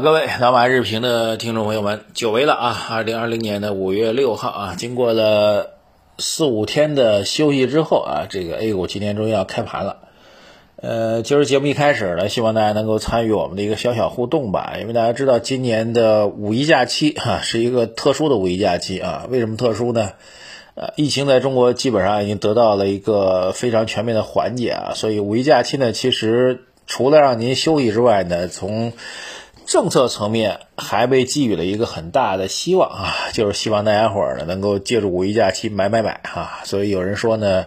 各位老马日评的听众朋友们，久违了啊！ 2020年的5月6号啊，经过了四五天的休息之后啊，这个 A 股今天终于要开盘了。今儿节目一开始呢，希望大家能够参与我们的一个小互动吧，因为大家知道今年的五一假期啊，是一个特殊的五一假期啊。为什么特殊呢？疫情在中国基本上已经得到了一个非常全面的缓解啊，所以五一假期呢，其实除了让您休息之外呢，从政策层面还被寄予了一个很大的希望啊，就是希望大家伙儿呢能够借助五一假期买啊。所以有人说呢，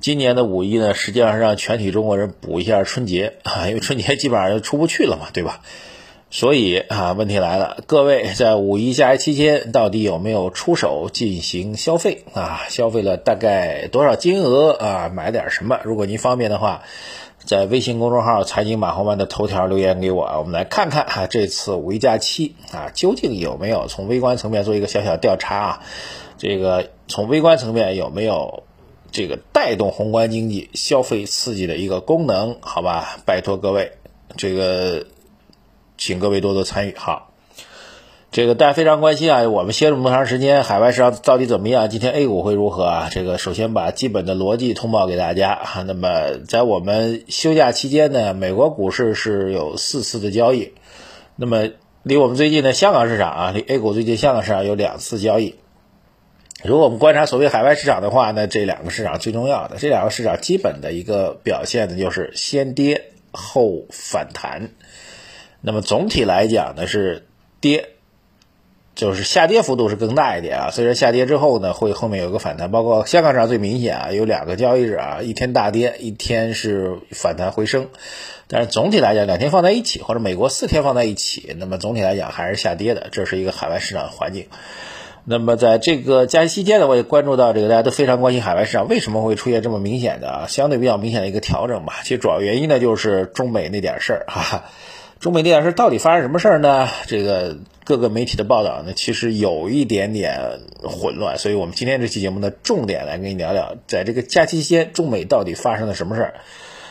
今年的五一呢，实际上是让全体中国人补一下春节啊，因为春节基本上就出不去了嘛，对吧？所以啊，问题来了，各位在五一假期期间到底有没有出手进行消费啊？消费了大概多少金额啊？买点什么？如果您方便的话，在微信公众号财经马后曼的头条留言给我啊，我们来看看啊，这次五一假期啊，究竟有没有从微观层面做一个小调查啊？这个从微观层面有没有这个带动宏观经济消费刺激的一个功能？好吧，拜托各位，这个请各位多多参与哈。这个大家非常关心啊，我们歇这么长时间，海外市场到底怎么样？今天 A 股会如何啊？这个首先把基本的逻辑通报给大家啊。那么在我们休假期间呢，美国股市是有4次的交易。那么离我们最近的香港市场啊，离 A 股最近香港市场有2次交易。如果我们观察所谓海外市场的话呢，这两个市场最重要的，这两个市场基本的一个表现呢，就是先跌后反弹。那么总体来讲呢，是跌。就是下跌幅度是更大一点啊，虽然下跌之后呢，会后面有个反弹，包括香港市场最明显啊，有2个交易日啊，一天大跌，一天是反弹回升，但是总体来讲，2天放在一起，或者美国4天放在一起，那么总体来讲还是下跌的，这是一个海外市场环境。那么在这个假期期间呢，我也关注到这个大家都非常关心海外市场为什么会出现这么明显的啊，相对比较明显的一个调整吧。其实主要原因呢，就是中美那点事儿哈。中美那点事到底发生什么事儿呢？这个各个媒体的报道呢，其实有一点点混乱，所以我们今天这期节目呢，重点来跟你聊聊，在这个假期期间，中美到底发生了什么事儿。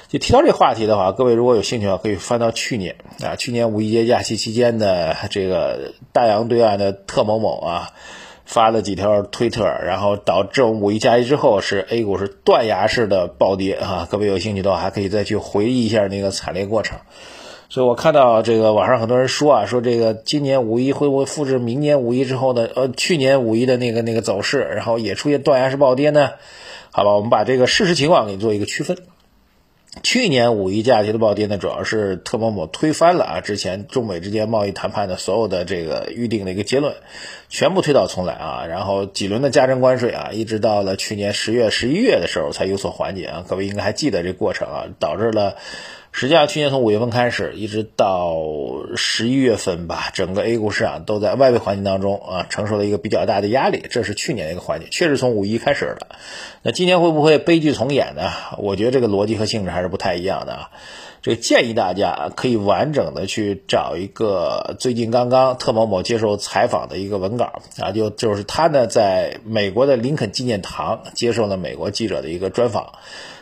就提到这话题的话，各位如果有兴趣的话，可以翻到去年啊，去年五一节假期期间的这个大洋对岸的特某某啊，发了几条推特，然后导致我们五一假期之后是 A 股是断崖式的暴跌啊。各位有兴趣的话，还可以再去回忆一下那个惨烈过程。所以我看到这个网上很多人说啊，说这个今年五一会不会复制明年五一之后的去年五一的那个走势，然后也出现断崖式暴跌呢？好吧，我们把这个事实情况给你做一个区分。去年五一假期的暴跌呢，主要是特朗普推翻了啊之前中美之间贸易谈判的所有的这个预定的一个结论，全部推倒重来啊，然后几轮的加征关税啊，一直到了去年10月11月的时候才有所缓解啊。各位应该还记得这过程啊，导致了实际上去年从5月份开始一直到11月份吧，整个 A 股市场都在外围环境当中啊承受了一个比较大的压力，这是去年的一个环境，确实从5.1开始的。那今年会不会悲剧重演呢？我觉得这个逻辑和性质还是不太一样的啊。这个建议大家可以完整的去找一个最近刚刚特某某接受采访的一个文稿啊，就是他呢在美国的林肯纪念堂接受了美国记者的一个专访。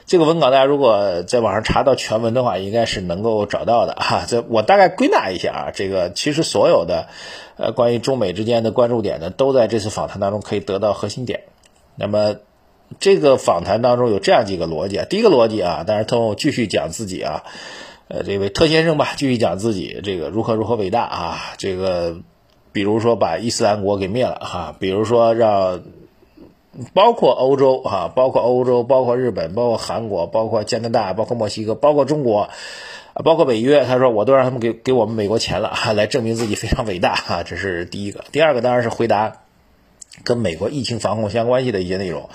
这个文稿大家如果在网上查到全文的话，应该是能够找到的啊。这我大概归纳一下啊，这个其实所有的关于中美之间的关注点呢，都在这次访谈当中可以得到核心点。那么这个访谈当中有这样几个逻辑啊，第一个逻辑啊，当然特朗普继续讲自己啊，这位特先生吧，继续讲自己这个如何伟大啊，这个比如说把伊斯兰国给灭了啊，比如说让。包括欧洲啊，包括日本，包括韩国，包括加拿大，包括墨西哥，包括中国，包括北约，他说我都让他们给我们美国钱了啊，来证明自己非常伟大啊，这是第一个。第二个当然是回答跟美国疫情防控相关系的一些内容，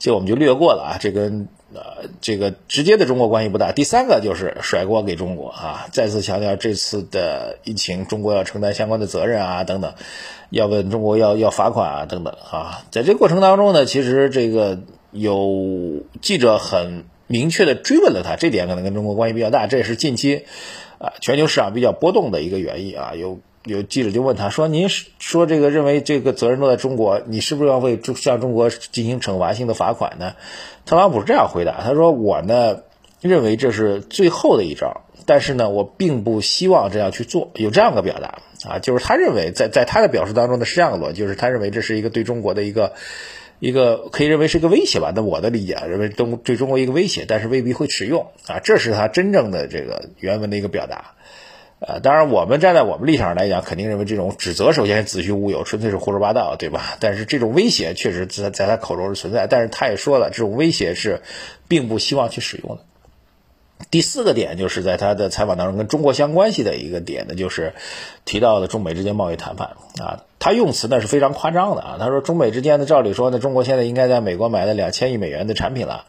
就我们就略过了啊，这跟这个直接的中国关系不大。第3个就是甩锅给中国啊，再次强调这次的疫情中国要承担相关的责任啊等等，要问中国要罚款啊等等啊。在这个过程当中呢，其实这个有记者很明确的追问了他，这点可能跟中国关系比较大，这也是近期全球市场比较波动的一个原因啊。有记者就问他说，您说这个认为这个责任都在中国，你是不是要为向中国进行惩罚性的罚款呢？特朗普这样回答，他说我呢认为这是最后的一招，但是呢，我并不希望这样去做，有这样的表达啊，就是他认为在他的表述当中呢是这样的逻辑，就是他认为这是一个对中国的一个可以认为是一个威胁吧，那我的理解认为对中国一个威胁，但是未必会使用啊，这是他真正的这个原文的一个表达。当然我们站在我们立场上来讲，肯定认为这种指责首先是子虚乌有，纯粹是胡说八道，对吧？但是这种威胁确实在他口中是存在，但是他也说了，这种威胁是并不希望去使用的。第四个点就是在他的采访当中跟中国相关系的一个点呢，就是提到了中美之间贸易谈判啊，他用词呢是非常夸张的啊，他说中美之间的照理说呢，中国现在应该在美国买了2000亿美元的产品了，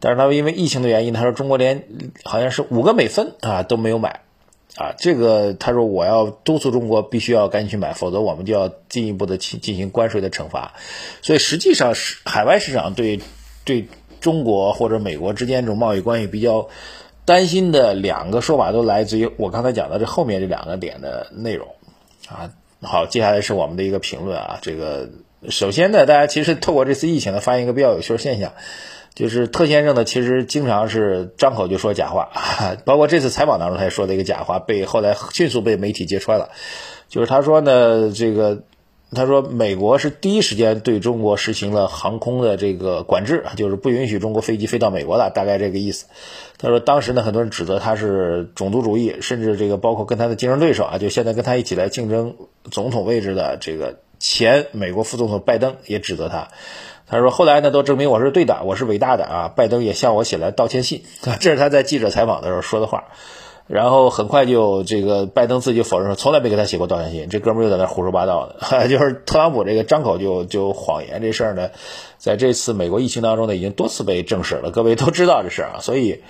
但是他因为疫情的原因，他说中国连好像是5个美分啊都没有买。啊，这个他说我要督促中国必须要赶紧去买，否则我们就要进一步的进行关税的惩罚。所以实际上海外市场对中国或者美国之间这种贸易关系比较担心的两个说法都来自于我刚才讲的这后面这两个点的内容。啊，好，接下来是我们的一个评论啊，这个首先呢，大家其实透过这次疫情呢，发现一个比较有趣的现象。就是特先生呢，其实经常是张口就说假话，包括这次采访当中他也说的一个假话，被后来迅速被媒体揭穿了。就是他说呢，他说美国是第一时间对中国实行了航空的这个管制，就是不允许中国飞机飞到美国了，大概这个意思。他说当时呢，很多人指责他是种族主义，甚至这个包括跟他的竞争对手啊，就现在跟他一起来竞争总统位置的这个前美国副总统拜登也指责他。他说后来呢都证明我是对的，我是伟大的啊，拜登也向我写了道歉信。这是他在记者采访的时候说的话。然后很快就这个拜登自己否认说从来没给他写过道歉信，这哥们又在那胡说八道的。就是特朗普这个张口就谎言这事儿呢，在这次美国疫情当中呢已经多次被证实了，各位都知道这事啊。所以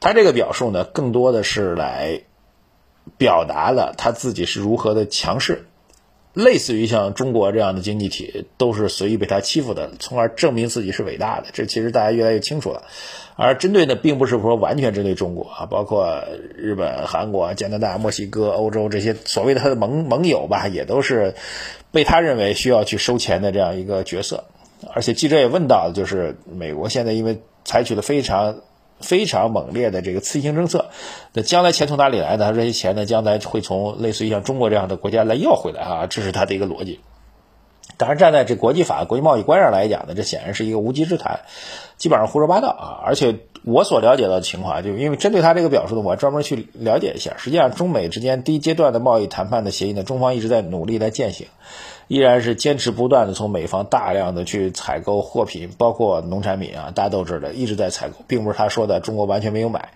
他这个表述呢更多的是来表达了他自己是如何的强势。类似于像中国这样的经济体都是随意被他欺负的，从而证明自己是伟大的，这其实大家越来越清楚了。而针对的并不是说完全针对中国啊，包括日本、韩国、加拿大、墨西哥、欧洲这些所谓的他的盟友吧，也都是被他认为需要去收钱的这样一个角色。而且记者也问到的就是美国现在因为采取了非常猛烈的这个刺激性政策，那将来钱从哪里来呢？他这些钱呢，将来会从类似于像中国这样的国家来要回来啊，这是他的一个逻辑。当然，站在这国际法、国际贸易观上来讲呢，这显然是一个无稽之谈，基本上胡说八道啊。而且我所了解到的情况，就因为针对他这个表述呢，我还专门去了解一下。实际上，中美之间第一阶段的贸易谈判的协议呢，中方一直在努力来践行，依然是坚持不断的从美方大量的去采购货品，包括农产品啊、大豆之类，一直在采购，并不是他说的中国完全没有买。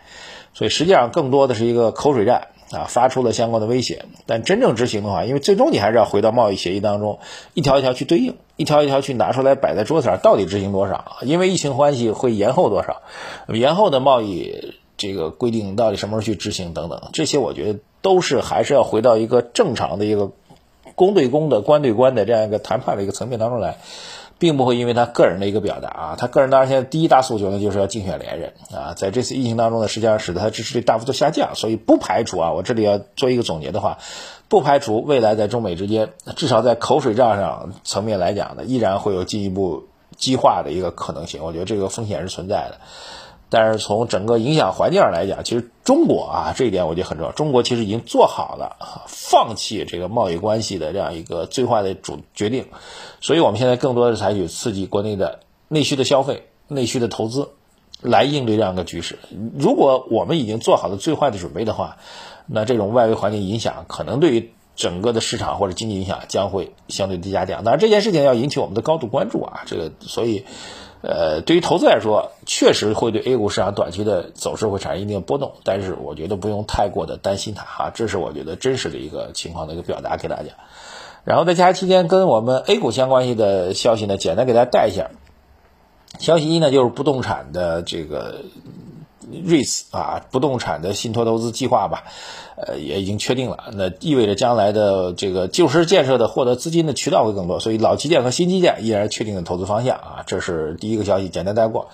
所以实际上更多的是一个口水战啊，发出了相关的威胁，但真正执行的话，因为最终你还是要回到贸易协议当中，一条一条去对应，一条一条去拿出来摆在桌子上，到底执行多少？因为疫情关系会延后多少？延后的贸易这个规定到底什么时候去执行等等，这些我觉得都是还是要回到一个正常的一个公对公的、官对官的这样一个谈判的一个层面当中来。并不会因为他个人的一个表达啊，他个人当然现在第一大诉求呢就是要竞选连任啊，在这次疫情当中呢，实际上使得他支持率大幅度下降，所以不排除啊，我这里要做一个总结的话，不排除未来在中美之间，至少在口水战上层面来讲呢，依然会有进一步激化的一个可能性，我觉得这个风险是存在的。但是从整个影响环境上来讲，其实中国啊，这一点我觉得很重要，中国其实已经做好了放弃这个贸易关系的这样一个最坏的决定，所以我们现在更多的采取刺激国内的内需的消费、内需的投资来应对这样一个局势。如果我们已经做好了最坏的准备的话，那这种外围环境影响可能对于整个的市场或者经济影响将会相对的下降。当然这件事情要引起我们的高度关注啊，这个所以对于投资来说，确实会对 A 股市场短期的走势会产生一定的波动，但是我觉得不用太过的担心它啊，这是我觉得真实的一个情况的一个表达给大家。然后在假期期间跟我们 A 股相关系的消息呢，简单给大家带一下。消息一呢，就是不动产的这个REITs 啊，不动产的信托投资计划吧，也已经确定了。那意味着将来的这个旧式建设的获得资金的渠道会更多，所以老基建和新基建依然确定的投资方向啊，这是第一个消息，简单带过。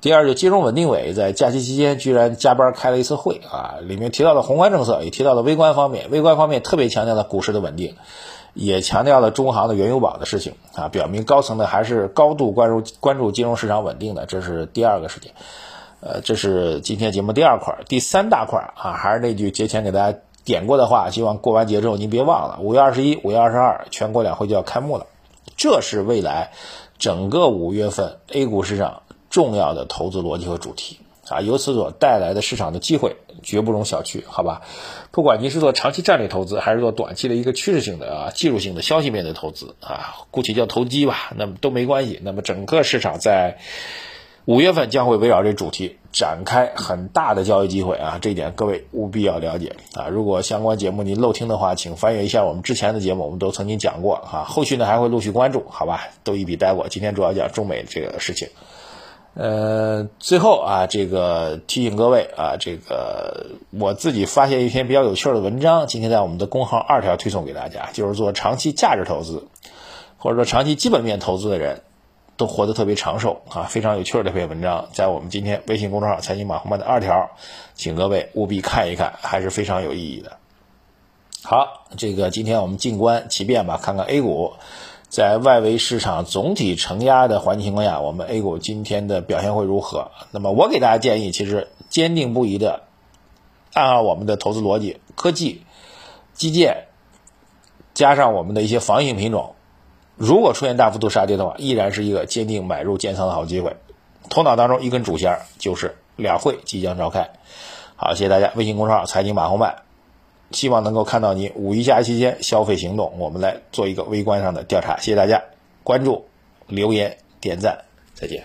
第二，就金融稳定委在假期期间居然加班开了一次会啊，里面提到了宏观政策，也提到了微观方面，微观方面特别强调了股市的稳定，也强调了中行的原油宝的事情啊，表明高层呢还是高度关注金融市场稳定的，这是第二个事情。这是今天节目第二块。第三大块啊，还是那句节前给大家点过的话，希望过完节之后您别忘了，5月21、5月22全国两会就要开幕了，这是未来整个5月份 A 股市场重要的投资逻辑和主题啊，由此所带来的市场的机会绝不容小觑，好吧？不管您是做长期战略投资，还是做短期的一个趋势性的啊、技术性的消息面的投资啊，姑且叫投机吧，那么都没关系。那么整个市场在5月份将会围绕这主题展开很大的交易机会啊，这一点各位务必要了解啊。如果相关节目您漏听的话，请翻阅一下我们之前的节目，我们都曾经讲过啊。后续呢还会陆续关注，好吧？都一笔带过。今天主要讲中美这个事情。最后啊，这个提醒各位啊，这个我自己发现一篇比较有趣的文章，今天在我们的公号2条推送给大家，就是做长期价值投资或者说长期基本面投资的人都活得特别长寿啊，非常有趣的一篇文章，在我们今天微信公众号财经马红漫的2条，请各位务必看一看，还是非常有意义的。好，这个今天我们静观其变吧，看看 A 股在外围市场总体承压的环境情况下，我们 A 股今天的表现会如何？那么我给大家建议，其实坚定不移的按照我们的投资逻辑，科技、基建加上我们的一些防御性品种，如果出现大幅度杀跌的话，依然是一个坚定买入建仓的好机会。头脑当中一根主线就是两会即将召开。好，谢谢大家，微信公众号财经马红漫。希望能够看到你五一假期间消费行动，我们来做一个微观上的调查。谢谢大家关注、留言、点赞，再见。